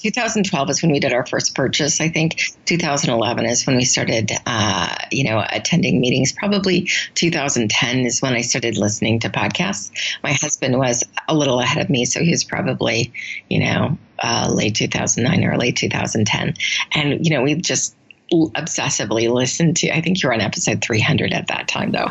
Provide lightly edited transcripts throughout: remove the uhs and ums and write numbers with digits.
2012 is when we did our first purchase. I think 2011 is when we started, attending meetings. Probably 2010 is when I started listening to podcasts. My husband was a little ahead of me, so he was probably, late 2009 or late 2010. And, we just obsessively listened to, I think you were on episode 300 at that time, though.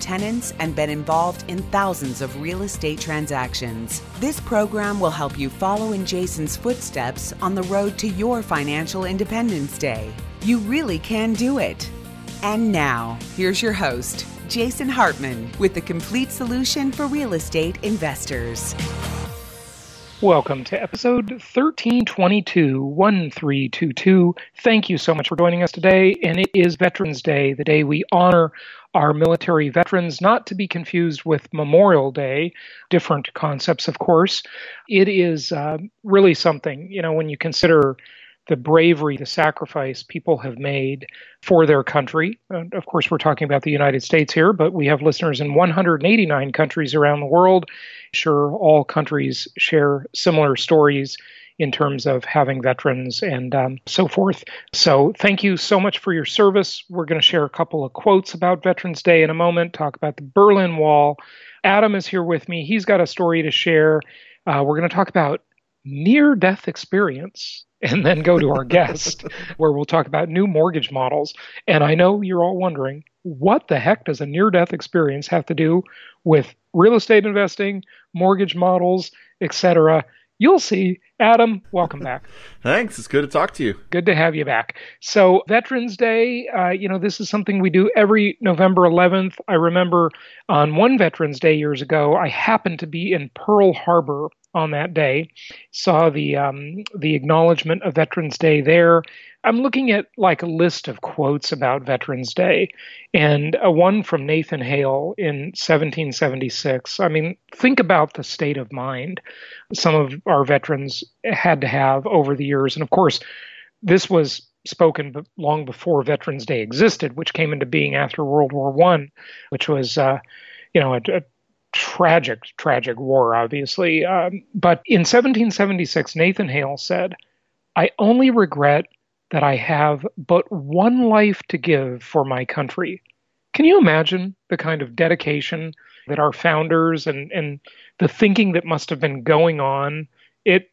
tenants, and been involved in thousands of real estate transactions. This program will help you follow in Jason's footsteps on the road to your financial independence day. You really can do it. And now, here's your host, Jason Hartman, with the complete solution for real estate investors. Welcome to episode 1322. Thank you so much for joining us today. And it is Veterans Day, the day we honor our military veterans, not to be confused with Memorial Day, different concepts, of course. It is really something, when you consider the bravery, the sacrifice people have made for their country. And of course, we're talking about the United States here, but we have listeners in 189 countries around the world. Sure, all countries share similar stories in terms of having veterans and so forth. So thank you so much for your service. We're going to share a couple of quotes about Veterans Day in a moment, talk about the Berlin Wall. Adam is here with me. He's got a story to share. We're going to talk about near-death experience, and then go to our guest, where we'll talk about new mortgage models. And I know you're all wondering, what the heck does a near-death experience have to do with real estate investing, mortgage models, etc.? You'll see. Adam, welcome back. Thanks. It's good to talk to you. Good to have you back. So Veterans Day, this is something we do every November 11th. I remember on one Veterans Day years ago, I happened to be in Pearl Harbor on that day, saw the acknowledgement of Veterans Day there. I'm looking at a list of quotes about Veterans Day, and one from Nathan Hale in 1776. I mean, think about the state of mind some of our veterans had to have over the years. And of course, this was spoken long before Veterans Day existed, which came into being after World War I, which was, a tragic war, obviously. But in 1776, Nathan Hale said, "I only regret that I have but one life to give for my country." Can you imagine the kind of dedication that our founders and the thinking that must have been going on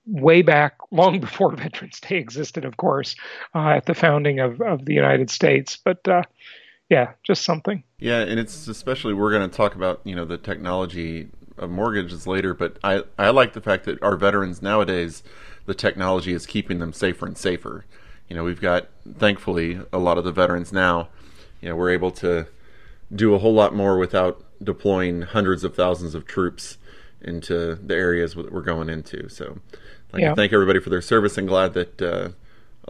way back long before Veterans Day existed, of course, at the founding of the United States. But yeah, just something. Yeah, and it's especially, we're going to talk about, the technology of mortgages later, but I like the fact that our veterans nowadays, the technology is keeping them safer and safer. We've got, thankfully, a lot of the veterans now, we're able to do a whole lot more without deploying hundreds of thousands of troops into the areas that we're going into. So I thank everybody for their service, and glad that a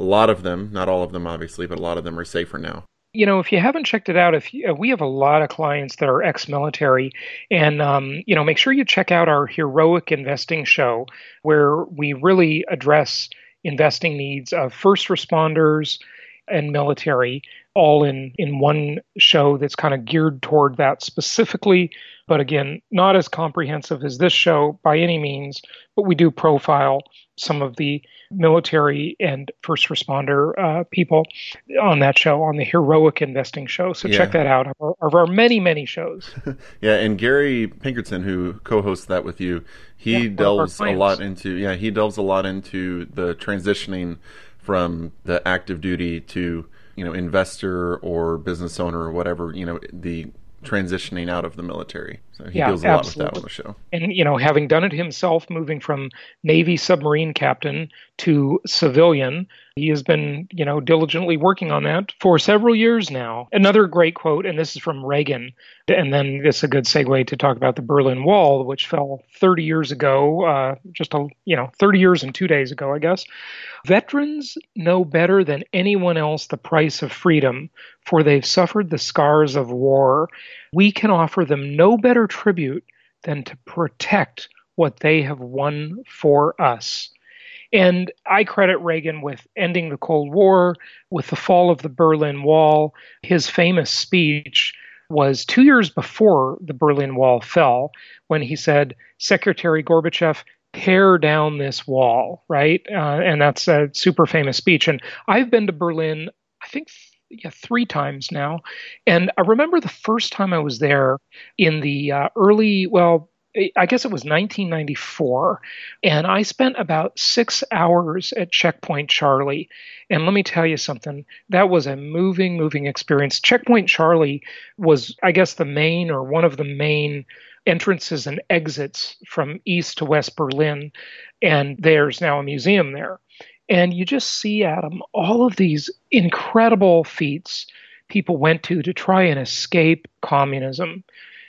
lot of them, not all of them, obviously, but a lot of them are safer now. If you haven't checked it out, we have a lot of clients that are ex-military, and make sure you check out our Heroic Investing Show, where we really address investing needs of first responders and military, all in one show that's kind of geared toward that specifically. But again, not as comprehensive as this show by any means, but we do profile some of the military and first responder people on that show, on the Heroic Investing Show. So check that out, of our many, many shows. Yeah, and Gary Pinkerton, who co-hosts that with you, he delves a lot into the transitioning from the active duty to, investor or business owner or whatever, the transitioning out of the military. He deals a lot with that on the show. And, you know, having done it himself, moving from Navy submarine captain to civilian, he has been, you know, diligently working on that for several years now. Another great quote, and this is from Reagan, and then this is a good segue to talk about the Berlin Wall, which fell 30 years ago, just, 30 years and 2 days ago, I guess. Veterans know better than anyone else the price of freedom, for they've suffered the scars of war. We can offer them no better tribute than to protect what they have won for us. And I credit Reagan with ending the Cold War, with the fall of the Berlin Wall. His famous speech was 2 years before the Berlin Wall fell, when he said, "Secretary Gorbachev, tear down this wall," right? And that's a super famous speech. And I've been to Berlin, I think, three times now. And I remember the first time I was there in the I guess it was 1994, and I spent about 6 hours at Checkpoint Charlie. And let me tell you something, that was a moving, moving experience. Checkpoint Charlie was, I guess, the main or one of the main entrances and exits from East to West Berlin, and there's now a museum there. And you just see, Adam, all of these incredible feats people went to try and escape communism.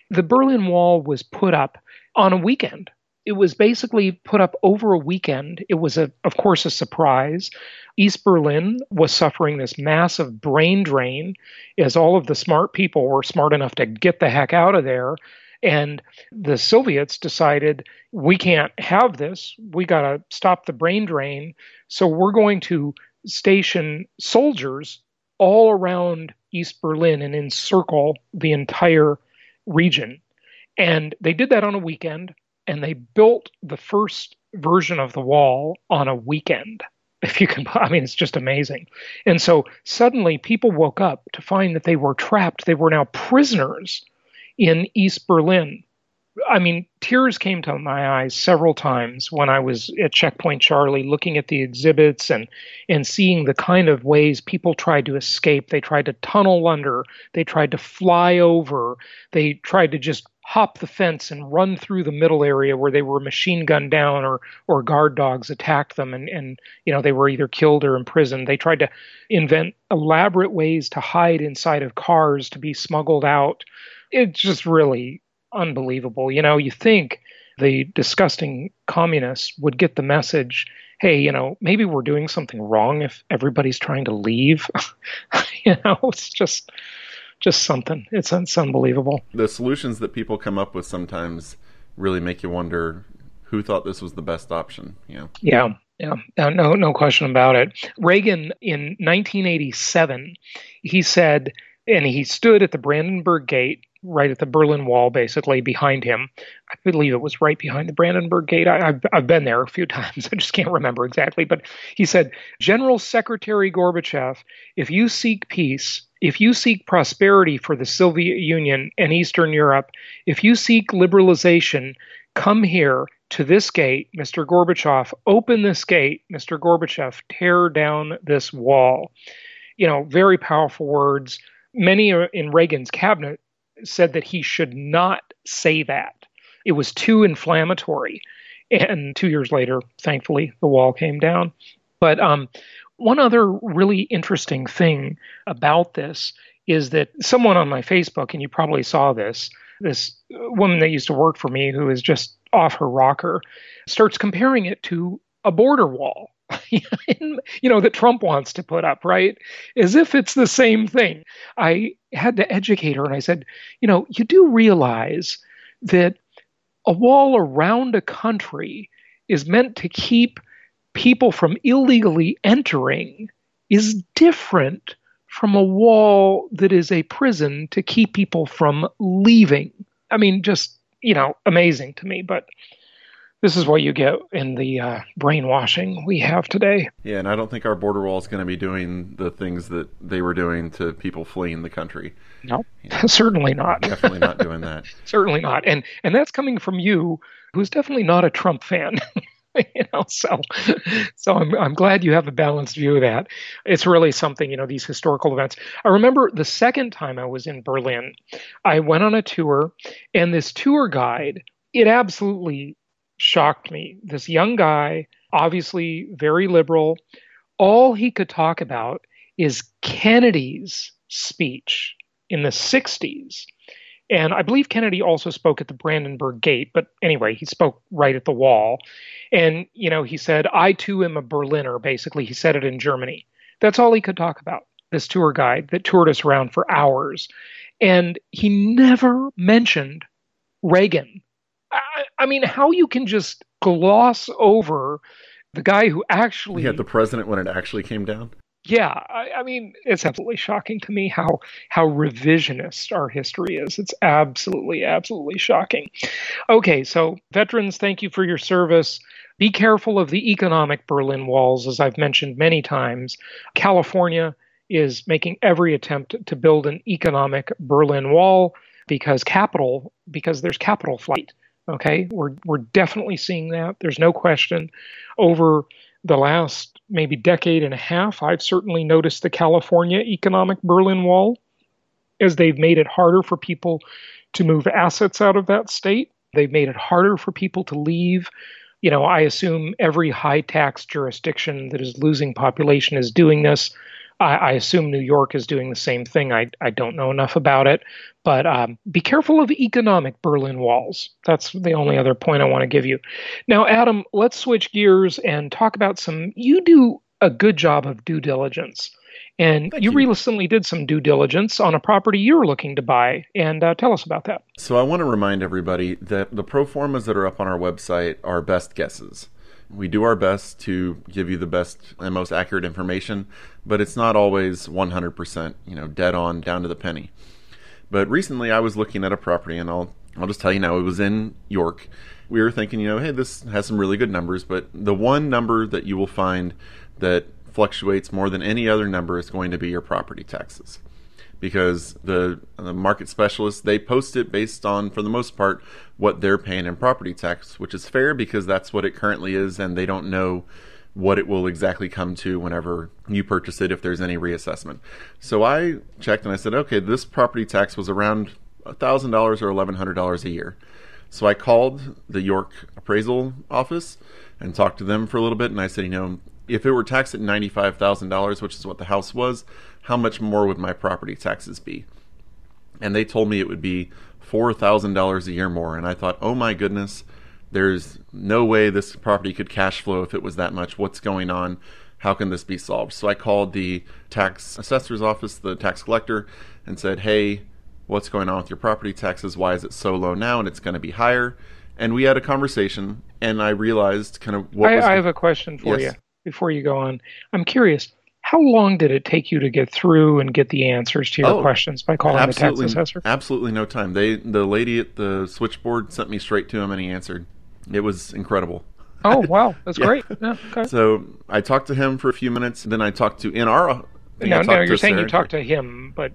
The Berlin Wall was put up on a weekend. It was basically put up over a weekend. It was, of course, a surprise. East Berlin was suffering this massive brain drain as all of the smart people were smart enough to get the heck out of there. And the Soviets decided, we can't have this. We got to stop the brain drain. So we're going to station soldiers all around East Berlin and encircle the entire region. And they did that on a weekend, and they built the first version of the wall on a weekend. If you can, I mean, it's just amazing. And so suddenly people woke up to find that they were trapped. They were now prisoners in East Berlin. I mean, tears came to my eyes several times when I was at Checkpoint Charlie, looking at the exhibits and seeing the kind of ways people tried to escape. They tried to tunnel under. They tried to fly over. They tried to just hop the fence and run through the middle area where they were machine gunned down or guard dogs attacked them. And you know, they were either killed or imprisoned. They tried to invent elaborate ways to hide inside of cars, to be smuggled out. It's just really unbelievable. You know, you think the disgusting communists would get the message, hey, you know, maybe we're doing something wrong if everybody's trying to leave. You know, it's just something. It's unbelievable. The solutions that people come up with sometimes really make you wonder who thought this was the best option. You know? Yeah. Yeah, no question about it. Reagan in 1987, he said, and he stood at the Brandenburg Gate, right at the Berlin Wall, basically behind him. I believe it was right behind the Brandenburg Gate. I've been there a few times. I just can't remember exactly. But he said, "General Secretary Gorbachev, if you seek peace, if you seek prosperity for the Soviet Union and Eastern Europe, if you seek liberalization, come here to this gate, Mr. Gorbachev. Open this gate, Mr. Gorbachev. Tear down this wall." You know, very powerful words. Many in Reagan's cabinet said that he should not say that. It was too inflammatory. And 2 years later, thankfully, the wall came down. But one other really interesting thing about this is that someone on my Facebook, and you probably saw this woman that used to work for me, who is just off her rocker, starts comparing it to a border wall, that Trump wants to put up, right? As if it's the same thing. I had to educate her, and I said, you know, you do realize that a wall around a country is meant to keep people from illegally entering is different from a wall that is a prison to keep people from leaving. I mean, just, you know, amazing to me, but this is what you get in the brainwashing we have today. Yeah, and I don't think our border wall is going to be doing the things that they were doing to people fleeing the country. No, certainly not. Definitely not doing that. Certainly not. And that's coming from you, who's definitely not a Trump fan. You know, so I'm glad you have a balanced view of that. It's really something, you know, these historical events. I remember the second time I was in Berlin, I went on a tour, and this tour guide, it absolutely shocked me. This young guy, obviously very liberal, all he could talk about is Kennedy's speech in the 60s. And I believe Kennedy also spoke at the Brandenburg Gate, but anyway, he spoke right at the wall. And, you know, he said, I too am a Berliner, basically. He said it in Germany. That's all he could talk about, this tour guide that toured us around for hours. And he never mentioned Reagan. I mean, how you can just gloss over the guy who actually... Yeah, the president when it actually came down. Yeah, I mean, it's absolutely shocking to me how revisionist our history is. It's absolutely, absolutely shocking. Okay, so veterans, thank you for your service. Be careful of the economic Berlin walls, as I've mentioned many times. California is making every attempt to build an economic Berlin Wall because there's capital flight. Okay, we're definitely seeing that. There's no question. Over the last maybe decade and a half, I've certainly noticed the California economic Berlin Wall, as they've made it harder for people to move assets out of that state. They've made it harder for people to leave. You know, I assume every high tax jurisdiction that is losing population is doing this. I assume New York is doing the same thing. I don't know enough about it, but be careful of economic Berlin walls. That's the only other point I want to give you. Now, Adam, let's switch gears and talk about you do a good job of due diligence, and you recently did some due diligence on a property you're looking to buy, and tell us about that. So I want to remind everybody that the pro formas that are up on our website are best guesses. We do our best to give you the best and most accurate information, but it's not always 100%, dead on, down to the penny. But recently I was looking at a property, and I'll just tell you now, it was in York. We were thinking, hey, this has some really good numbers, but the one number that you will find that fluctuates more than any other number is going to be your property taxes. Because the market specialists, they post it based on, for the most part, what they're paying in property tax, which is fair because that's what it currently is, and they don't know what it will exactly come to whenever you purchase it, if there's any reassessment. So I checked and I said, okay, this property tax was around $1,000 or $1,100 a year. So I called the York appraisal office and talked to them for a little bit, and I said, if it were taxed at $95,000, which is what the house was, how much more would my property taxes be? And they told me it would be $4,000 a year more. And I thought, oh my goodness, there's no way this property could cash flow if it was that much. What's going on? How can this be solved? So I called the tax assessor's office, the tax collector, and said, hey, what's going on with your property taxes? Why is it so low now? And it's going to be higher. And we had a conversation, and I realized kind of what was... I have a question for you before you go on. I'm curious. How long did it take you to get through and get the answers to your questions by calling the tax assessor? Absolutely no time. The lady at the switchboard sent me straight to him, and he answered. It was incredible. Oh, wow. That's great. Yeah, okay. So I talked to him for a few minutes. Then I talked to NR. No, you're saying Sarah. You talked to him, but,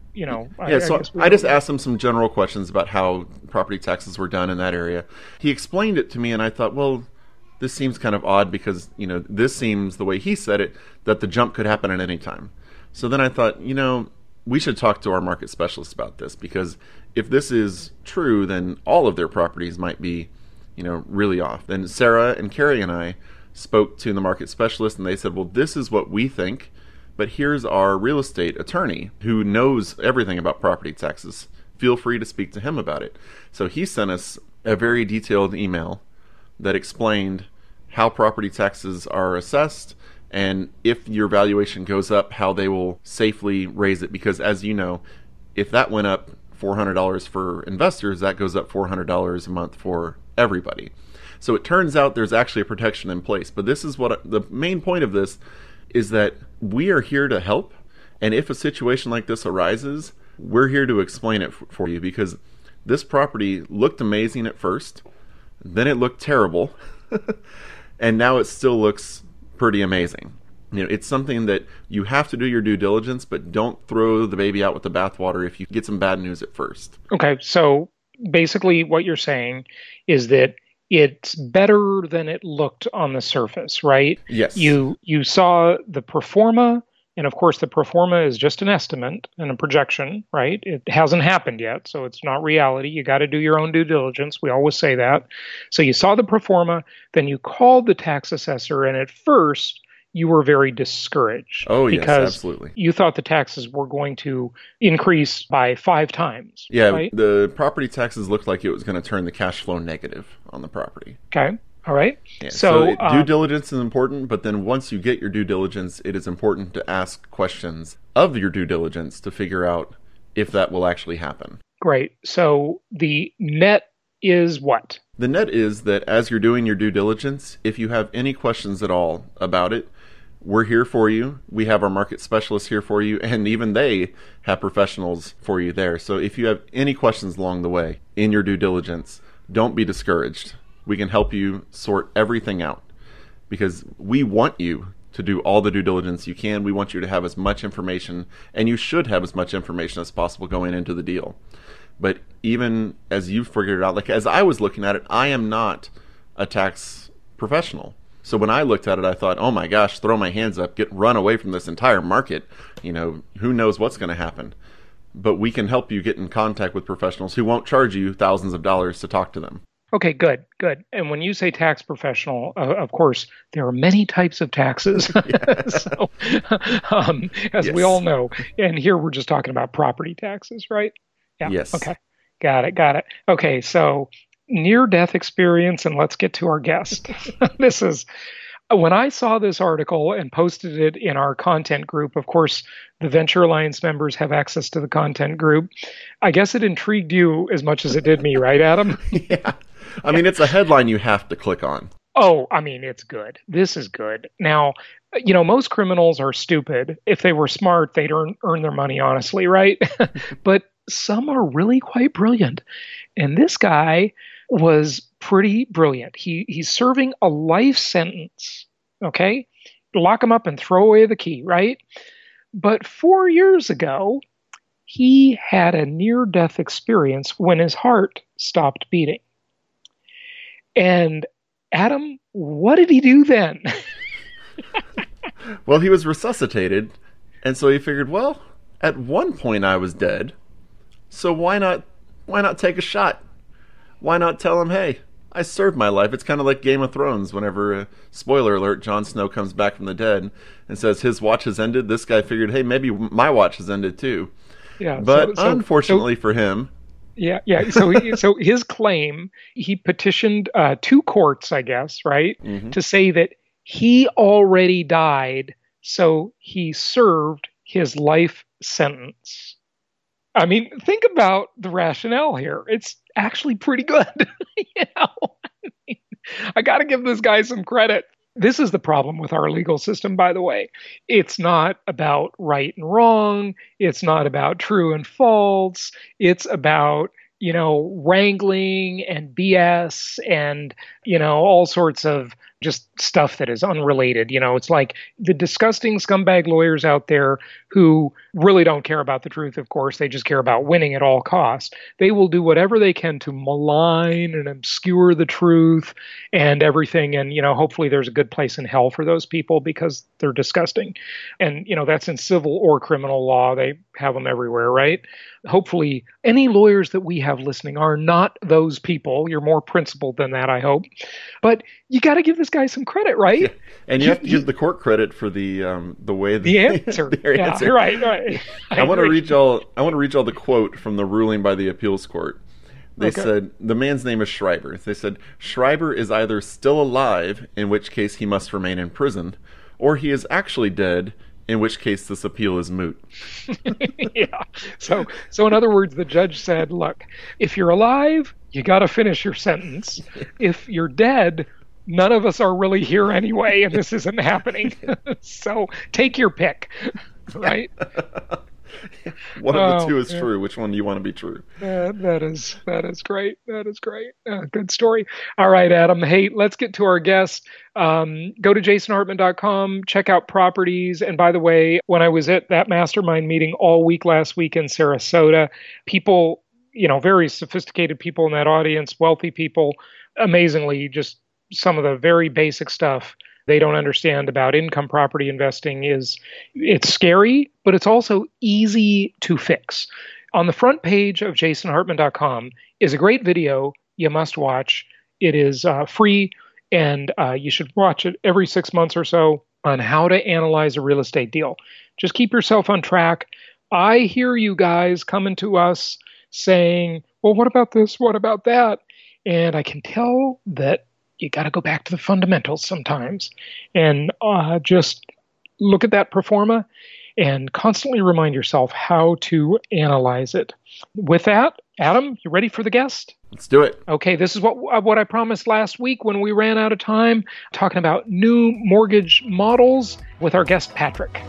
I just asked him some general questions about how property taxes were done in that area. He explained it to me, and I thought, well, this seems kind of odd because, this seems the way he said it, that the jump could happen at any time. So then I thought, we should talk to our market specialists about this, because if this is true, then all of their properties might be, really off. Then Sarah and Carrie and I spoke to the market specialist, and they said, well, this is what we think, but here's our real estate attorney who knows everything about property taxes. Feel free to speak to him about it. So he sent us a very detailed email that explained how property taxes are assessed, and if your valuation goes up, how they will safely raise it. Because as you know, if that went up $400 for investors, that goes up $400 a month for everybody. So it turns out there's actually a protection in place. But this is what the main point of this is, that we are here to help. And if a situation like this arises, we're here to explain it for you, because this property looked amazing at first. Then it looked terrible, and now it still looks pretty amazing. It's something that you have to do your due diligence, but don't throw the baby out with the bathwater if you get some bad news at first. Okay, so basically what you're saying is that it's better than it looked on the surface, right? Yes. You saw the pro forma, and of course the pro forma is just an estimate and a projection, right? It hasn't happened yet, so it's not reality. You got to do your own due diligence. We always say that. So you saw the pro forma, then you called the tax assessor, and at first you were very discouraged. Oh, yes, absolutely. Because you thought the taxes were going to increase by 5 times. Yeah, right? The property taxes looked like it was going to turn the cash flow negative on the property. Okay, all right. Yeah. So due diligence is important, but then once you get your due diligence, it is important to ask questions of your due diligence to figure out if that will actually happen. Great. So the net is what? The net is that as you're doing your due diligence, if you have any questions at all about it, we're here for you. We have our market specialists here for you, and even they have professionals for you there. So if you have any questions along the way in your due diligence, don't be discouraged. We can help you sort everything out because we want you to do all the due diligence you can. We want you to have as much information, and you should have as much information as possible going into the deal. But even as you figured it out, like as I was looking at it, I am not a tax professional. So when I looked at it, I thought, oh my gosh, throw my hands up, run away from this entire market. You know, who knows what's going to happen. But we can help you get in contact with professionals who won't charge you thousands of dollars to talk to them. Okay, good, good. And when you say tax professional, of course, there are many types of taxes, so, as we all know. And here we're just talking about property taxes, right? Yeah. Yes. Okay. Got it. Okay, so near-death experience, and let's get to our guest. This is, when I saw this article and posted it in our content group, of course, the Venture Alliance members have access to the content group. I guess it intrigued you as much as it did me, right, Adam? Yeah. I mean, it's a headline you have to click on. Oh, I mean, it's good. This is good. Now, you know, most criminals are stupid. If they were smart, they'd earn their money, honestly, right? But some are really quite brilliant. And this guy was pretty brilliant. He's serving a life sentence, okay? Lock him up and throw away the key, right? But 4 years ago, he had a near-death experience when his heart stopped beating. And Adam, what did he do then? Well, he was resuscitated. And so he figured, well, at one point I was dead. So why not take a shot? Why not tell him, hey, I served my life? It's kind of like Game of Thrones whenever, spoiler alert, Jon Snow comes back from the dead and says his watch has ended. This guy figured, hey, maybe my watch has ended too. Yeah, but unfortunately for him. Yeah. So his claim, he petitioned 2 courts, I guess, right, to say that he already died, so he served his life sentence. I mean, think about the rationale here. It's actually pretty good. You know, I mean, I got to give this guy some credit. This is the problem with our legal system, by the way. It's not about right and wrong. It's not about true and false. It's about, you know, wrangling and BS and, you know, all sorts of just stuff that is unrelated. You know, it's like the disgusting scumbag lawyers out there who really don't care about the truth, of course. They just care about winning at all costs. They will do whatever they can to malign and obscure the truth and everything. And, you know, hopefully there's a good place in hell for those people because they're disgusting. And, you know, that's in civil or criminal law. They have them everywhere, right? Hopefully any lawyers that we have listening are not those people. You're more principled than that, I hope. But you got to give this guy some credit, right? Yeah. And you have to give the court credit for the way that the answer. Answer. Right. I want to read y'all the quote from the ruling by the appeals court. They said, the man's name is Schreiber. They said, Schreiber is either still alive, in which case he must remain in prison, or he is actually dead, in which case this appeal is moot. Yeah. So in other words, the judge said, look, if you're alive, you got to finish your sentence. If you're dead, none of us are really here anyway, and this isn't happening. So take your pick. Right? One of the two is true. Which one do you want to be true? That is great. Good story. All right, Adam. Hey, let's get to our guest. Go to jasonhartman.com, check out properties. And by the way, when I was at that mastermind meeting all week last week in Sarasota, people, you know, very sophisticated people in that audience, wealthy people, amazingly, just some of the very basic stuff they don't understand about income property investing is it's scary, but it's also easy to fix. On the front page of JasonHartman.com is a great video you must watch. It is free, and you should watch it every 6 months or so on how to analyze a real estate deal. Just keep yourself on track. I hear you guys coming to us saying, well, what about this? What about that? And I can tell that you got to go back to the fundamentals sometimes and just look at that pro forma and constantly remind yourself how to analyze it. With that, Adam, you ready for the guest? Let's do it. Okay, this is what I promised last week when we ran out of time, talking about new mortgage models with our guest, Patrick.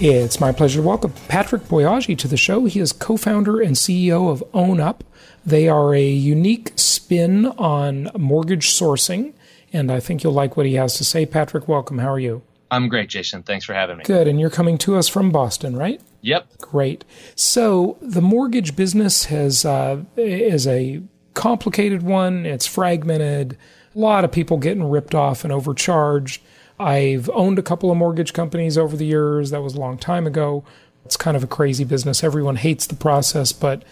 It's my pleasure to welcome Patrick Boyaggi to the show. He is co-founder and CEO of OwnUp. They are a unique spin on mortgage sourcing, and I think you'll like what he has to say. Patrick, welcome. How are you? I'm great, Jason. Thanks for having me. Good. And you're coming to us from Boston, right? Yep. Great. So the mortgage business is a complicated one. It's fragmented. A lot of people getting ripped off and overcharged. I've owned a couple of mortgage companies over the years. That was a long time ago. It's kind of a crazy business. Everyone hates the process, but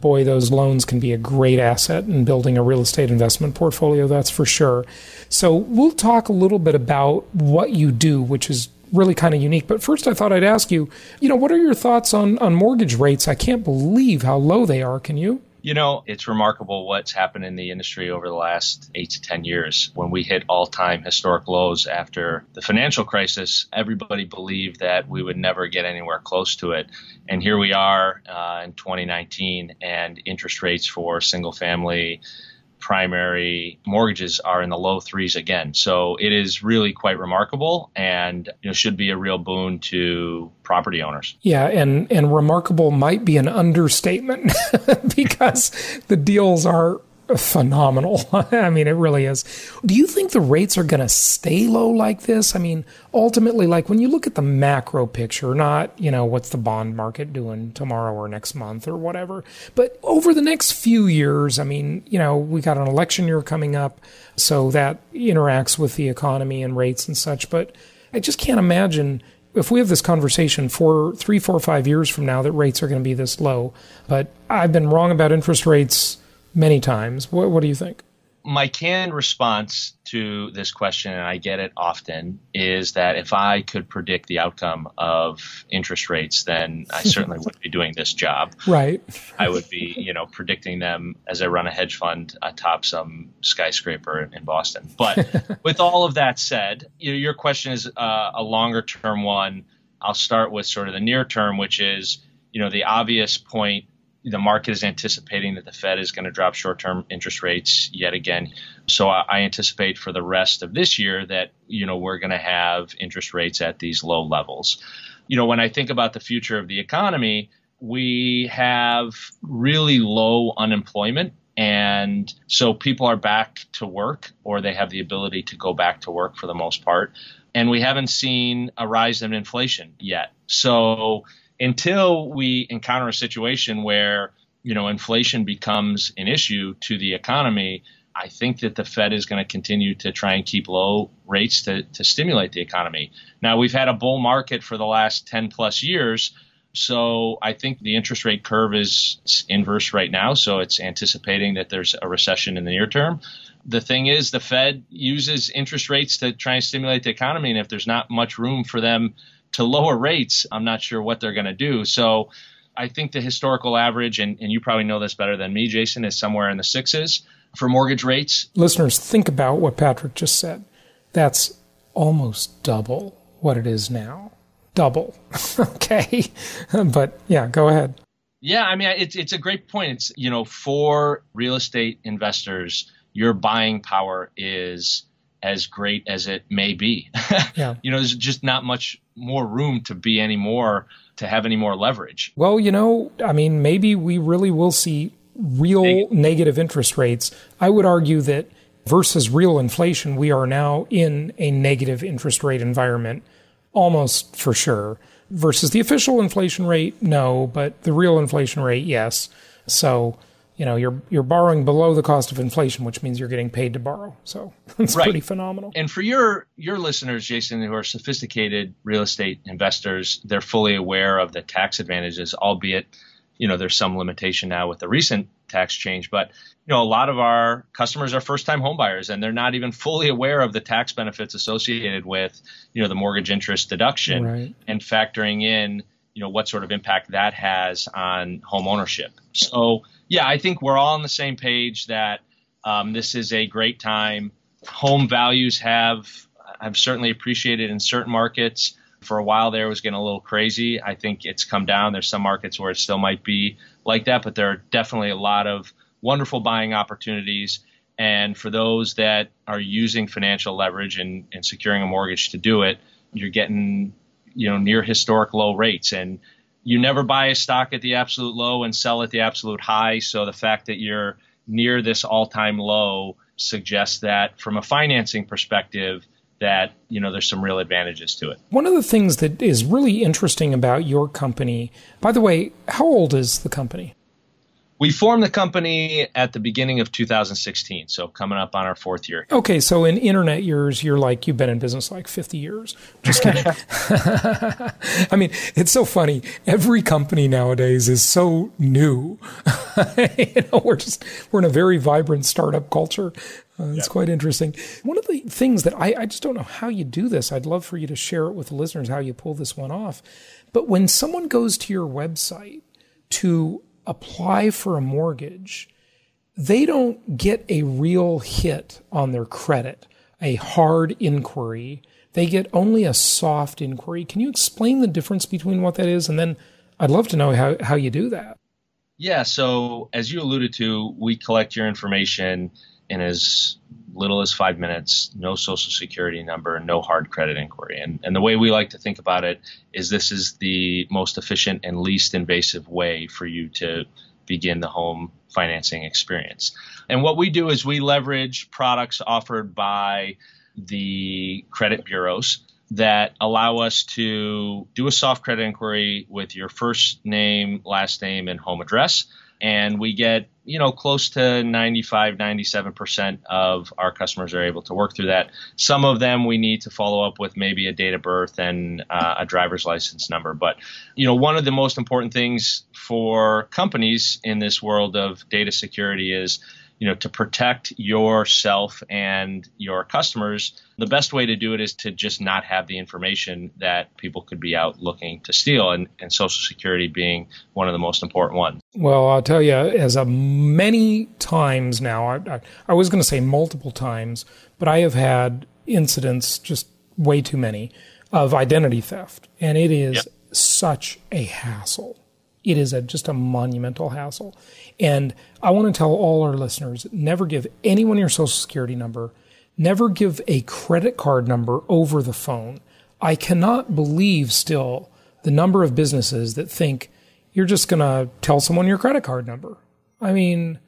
boy, those loans can be a great asset in building a real estate investment portfolio, that's for sure. So we'll talk a little bit about what you do, which is really kind of unique. But first, I thought I'd ask you, what are your thoughts on mortgage rates? I can't believe how low they are. Can you? It's remarkable what's happened in the industry over the last 8 to 10 years. When we hit all-time historic lows after the financial crisis, everybody believed that we would never get anywhere close to it. And here we are in 2019, and interest rates for single-family primary mortgages are in the low threes again. So it is really quite remarkable, and should be a real boon to property owners. Yeah, and remarkable might be an understatement because the deals are phenomenal. I mean, it really is. Do you think the rates are going to stay low like this? I mean, ultimately, like when you look at the macro picture, not, what's the bond market doing tomorrow or next month or whatever, but over the next few years, I mean, we got an election year coming up, so that interacts with the economy and rates and such. But I just can't imagine if we have this conversation 3, 4, 5 years from now that rates are going to be this low. But I've been wrong about interest rates many times. What do you think? My canned response to this question, and I get it often, is that if I could predict the outcome of interest rates, then I certainly wouldn't be doing this job. Right. I would be, predicting them as I run a hedge fund atop some skyscraper in Boston. But with all of that said, your question is a longer term one. I'll start with sort of the near term, which is, the obvious point. The market is anticipating that the Fed is going to drop short-term interest rates yet again. So I anticipate for the rest of this year that, we're going to have interest rates at these low levels. When I think about the future of the economy, we have really low unemployment. And so people are back to work, or they have the ability to go back to work for the most part. And we haven't seen a rise in inflation yet. So until we encounter a situation where, inflation becomes an issue to the economy, I think that the Fed is going to continue to try and keep low rates to stimulate the economy. Now, we've had a bull market for the last 10 plus years, so I think the interest rate curve is inverse right now, so it's anticipating that there's a recession in the near term. The thing is, the Fed uses interest rates to try and stimulate the economy, and if there's not much room for them to lower rates, I'm not sure what they're going to do. So I think the historical average, and you probably know this better than me, Jason, is somewhere in the sixes for mortgage rates. Listeners, think about what Patrick just said. That's almost double what it is now. Double. Okay. But yeah, go ahead. Yeah, I mean, it's a great point. It's, for real estate investors, your buying power is as great as it may be. Yeah. There's just not much more room to have any more leverage. Well, maybe we really will see real negative interest rates. I would argue that versus real inflation, we are now in a negative interest rate environment almost for sure. Versus the official inflation rate, no, but the real inflation rate, yes. So you know, you're borrowing below the cost of inflation, which means you're getting paid to borrow. So it's pretty phenomenal. And for your listeners, Jason, who are sophisticated real estate investors, they're fully aware of the tax advantages, albeit, you know, there's some limitation now with the recent tax change. But, you know, a lot of our customers are first-time homebuyers, and they're not even fully aware of the tax benefits associated with, you know, the mortgage interest deduction and factoring in, you know, what sort of impact that has on home ownership. So, yeah, I think we're all on the same page that this is a great time. Home values have certainly appreciated in certain markets. For a while there, it was getting a little crazy. I think it's come down. There's some markets where it still might be like that, but there are definitely a lot of wonderful buying opportunities. And for those that are using financial leverage and securing a mortgage to do it, you're getting, you know, near historic low rates. And you never buy a stock at the absolute low and sell at the absolute high. So the fact that you're near this all-time low suggests that from a financing perspective, that, you know, there's some real advantages to it. One of the things that is really interesting about your company, by the way, how old is the company? We formed the company at the beginning of 2016, so coming up on our fourth year. Okay, so in internet years, you've been in business like 50 years. Just kidding. I mean, it's so funny. Every company nowadays is so new. You know, we're in a very vibrant startup culture. It's quite interesting. One of the things that I just don't know how you do this. I'd love for you to share it with the listeners, how you pull this one off. But when someone goes to your website to apply for a mortgage, they don't get a real hit on their credit, a hard inquiry. They get only a soft inquiry. Can you explain the difference between what that is? And then I'd love to know how you do that. Yeah. So as you alluded to, we collect your information in as little as 5 minutes, no social security number, no hard credit inquiry. And the way we like to think about it is this is the most efficient and least invasive way for you to begin the home financing experience. And what we do is we leverage products offered by the credit bureaus that allow us to do a soft credit inquiry with your first name, last name, and home address. And we get, you know, close to 95, 97% of our customers are able to work through that. Some of them we need to follow up with maybe a date of birth and a driver's license number. But, you know, one of the most important things for companies in this world of data security is, you know, to protect yourself and your customers. The best way to do it is to just not have the information that people could be out looking to steal, and Social Security being one of the most important ones. Well, I'll tell you, as many times now, I was going to say multiple times, but I have had incidents, just way too many, of identity theft. And it is such a hassle. It is just a monumental hassle. And I want to tell all our listeners, never give anyone your Social Security number. Never give a credit card number over the phone. I cannot believe still the number of businesses that think you're just going to tell someone your credit card number. I mean,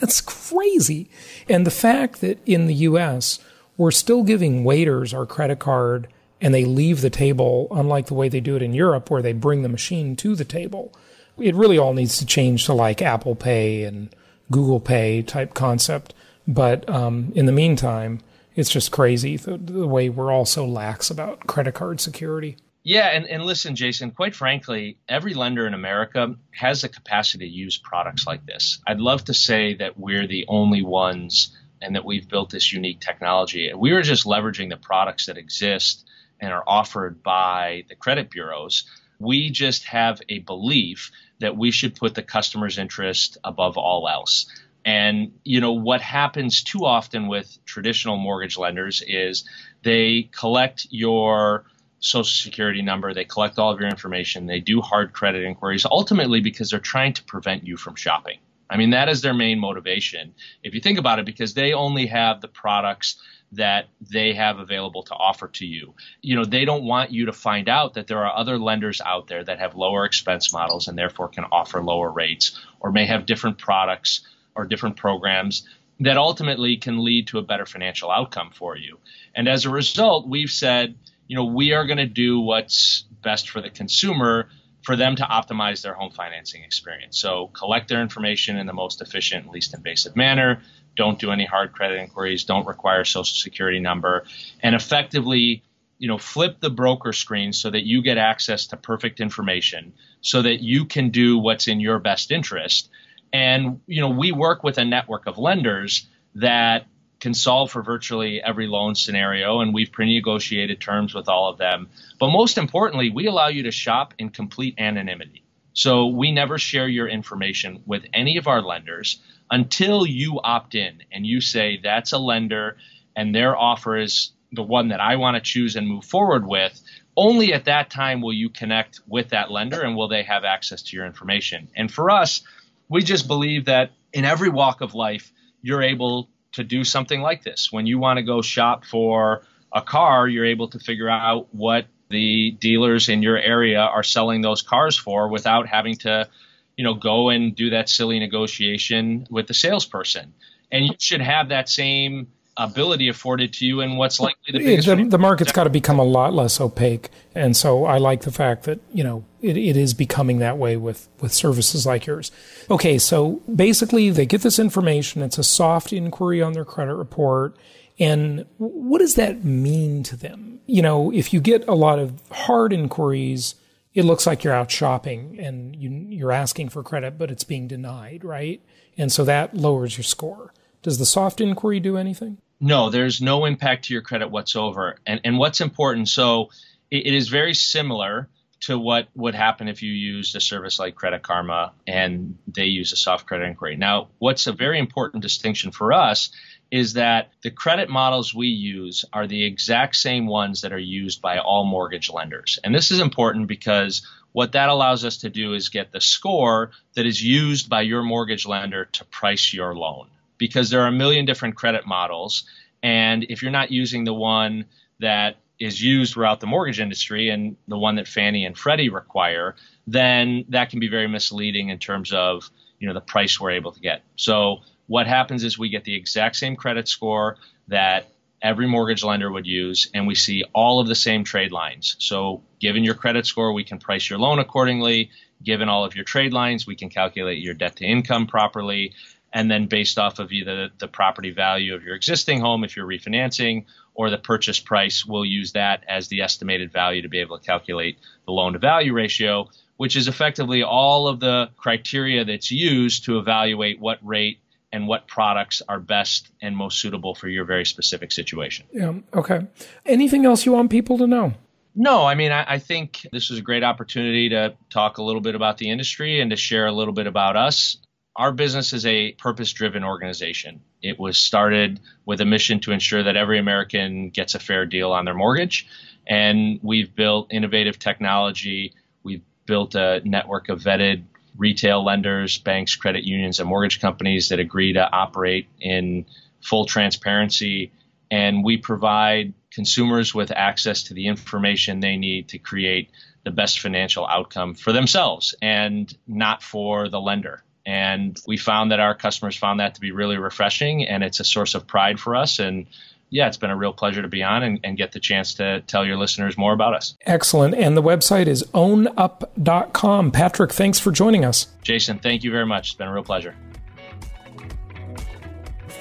that's crazy. And the fact that in the U.S., we're still giving waiters our credit card and they leave the table, unlike the way they do it in Europe where they bring the machine to the table. It really all needs to change to like Apple Pay and Google Pay type concept. But in the meantime, it's just crazy the way we're all so lax about credit card security. Yeah. And listen, Jason, quite frankly, every lender in America has the capacity to use products like this. I'd love to say that we're the only ones and that we've built this unique technology. We were just leveraging the products that exist and are offered by the credit bureaus. We just have a belief that we should put the customer's interest above all else. And, you know, what happens too often with traditional mortgage lenders is they collect your Social Security number, they collect all of your information, they do hard credit inquiries, ultimately because they're trying to prevent you from shopping. I mean, that is their main motivation, if you think about it, because they only have the products that they have available to offer to you. You know, they don't want you to find out that there are other lenders out there that have lower expense models and therefore can offer lower rates or may have different products or different programs that ultimately can lead to a better financial outcome for you. And as a result, we've said, you know, we are going to do what's best for the consumer for them to optimize their home financing experience. So collect their information in the most efficient, least invasive manner. Don't do any hard credit inquiries. Don't require a social security number. And effectively, you know, flip the broker screen so that you get access to perfect information so that you can do what's in your best interest. And, you know, we work with a network of lenders that can solve for virtually every loan scenario, and we've pre-negotiated terms with all of them. But most importantly, we allow you to shop in complete anonymity. So we never share your information with any of our lenders until you opt in and you say that's a lender and their offer is the one that I want to choose and move forward with. Only at that time will you connect with that lender and will they have access to your information. And for us, we just believe that in every walk of life, you're able to do something like this. When you want to go shop for a car, you're able to figure out what the dealers in your area are selling those cars for without having to, you know, go and do that silly negotiation with the salesperson. And you should have that same ability afforded to you in what's likely the biggest. The market's got to become a lot less opaque. And so I like the fact that, you know, it is becoming that way with services like yours. Okay, so basically they get this information. It's a soft inquiry on their credit report. And what does that mean to them? You know, if you get a lot of hard inquiries, it looks like you're out shopping and you're asking for credit, but it's being denied, right? And so that lowers your score. Does the soft inquiry do anything? No, there's no impact to your credit whatsoever. And what's important, so it is very similar to what would happen if you used a service like Credit Karma and they use a soft credit inquiry. Now, what's a very important distinction for us is that the credit models we use are the exact same ones that are used by all mortgage lenders. And this is important because what that allows us to do is get the score that is used by your mortgage lender to price your loan. Because there are a million different credit models, and if you're not using the one that is used throughout the mortgage industry and the one that Fannie and Freddie require, then that can be very misleading in terms of, you know, the price we're able to get. So what happens is we get the exact same credit score that every mortgage lender would use, and we see all of the same trade lines. So given your credit score, we can price your loan accordingly. Given all of your trade lines, we can calculate your debt to income properly. And then based off of either the property value of your existing home, if you're refinancing, or the purchase price, we'll use that as the estimated value to be able to calculate the loan to value ratio, which is effectively all of the criteria that's used to evaluate what rate and what products are best and most suitable for your very specific situation. Yeah. Okay. Anything else you want people to know? No, I mean, I think this is a great opportunity to talk a little bit about the industry and to share a little bit about us. Our business is a purpose-driven organization. It was started with a mission to ensure that every American gets a fair deal on their mortgage. And we've built innovative technology. We've built a network of vetted retail lenders, banks, credit unions, and mortgage companies that agree to operate in full transparency. And we provide consumers with access to the information they need to create the best financial outcome for themselves and not for the lender. And we found that our customers found that to be really refreshing, and it's a source of pride for us. And yeah, it's been a real pleasure to be on and get the chance to tell your listeners more about us. Excellent. And the website is OwnUp.com. Patrick, thanks for joining us. Jason, thank you very much. It's been a real pleasure.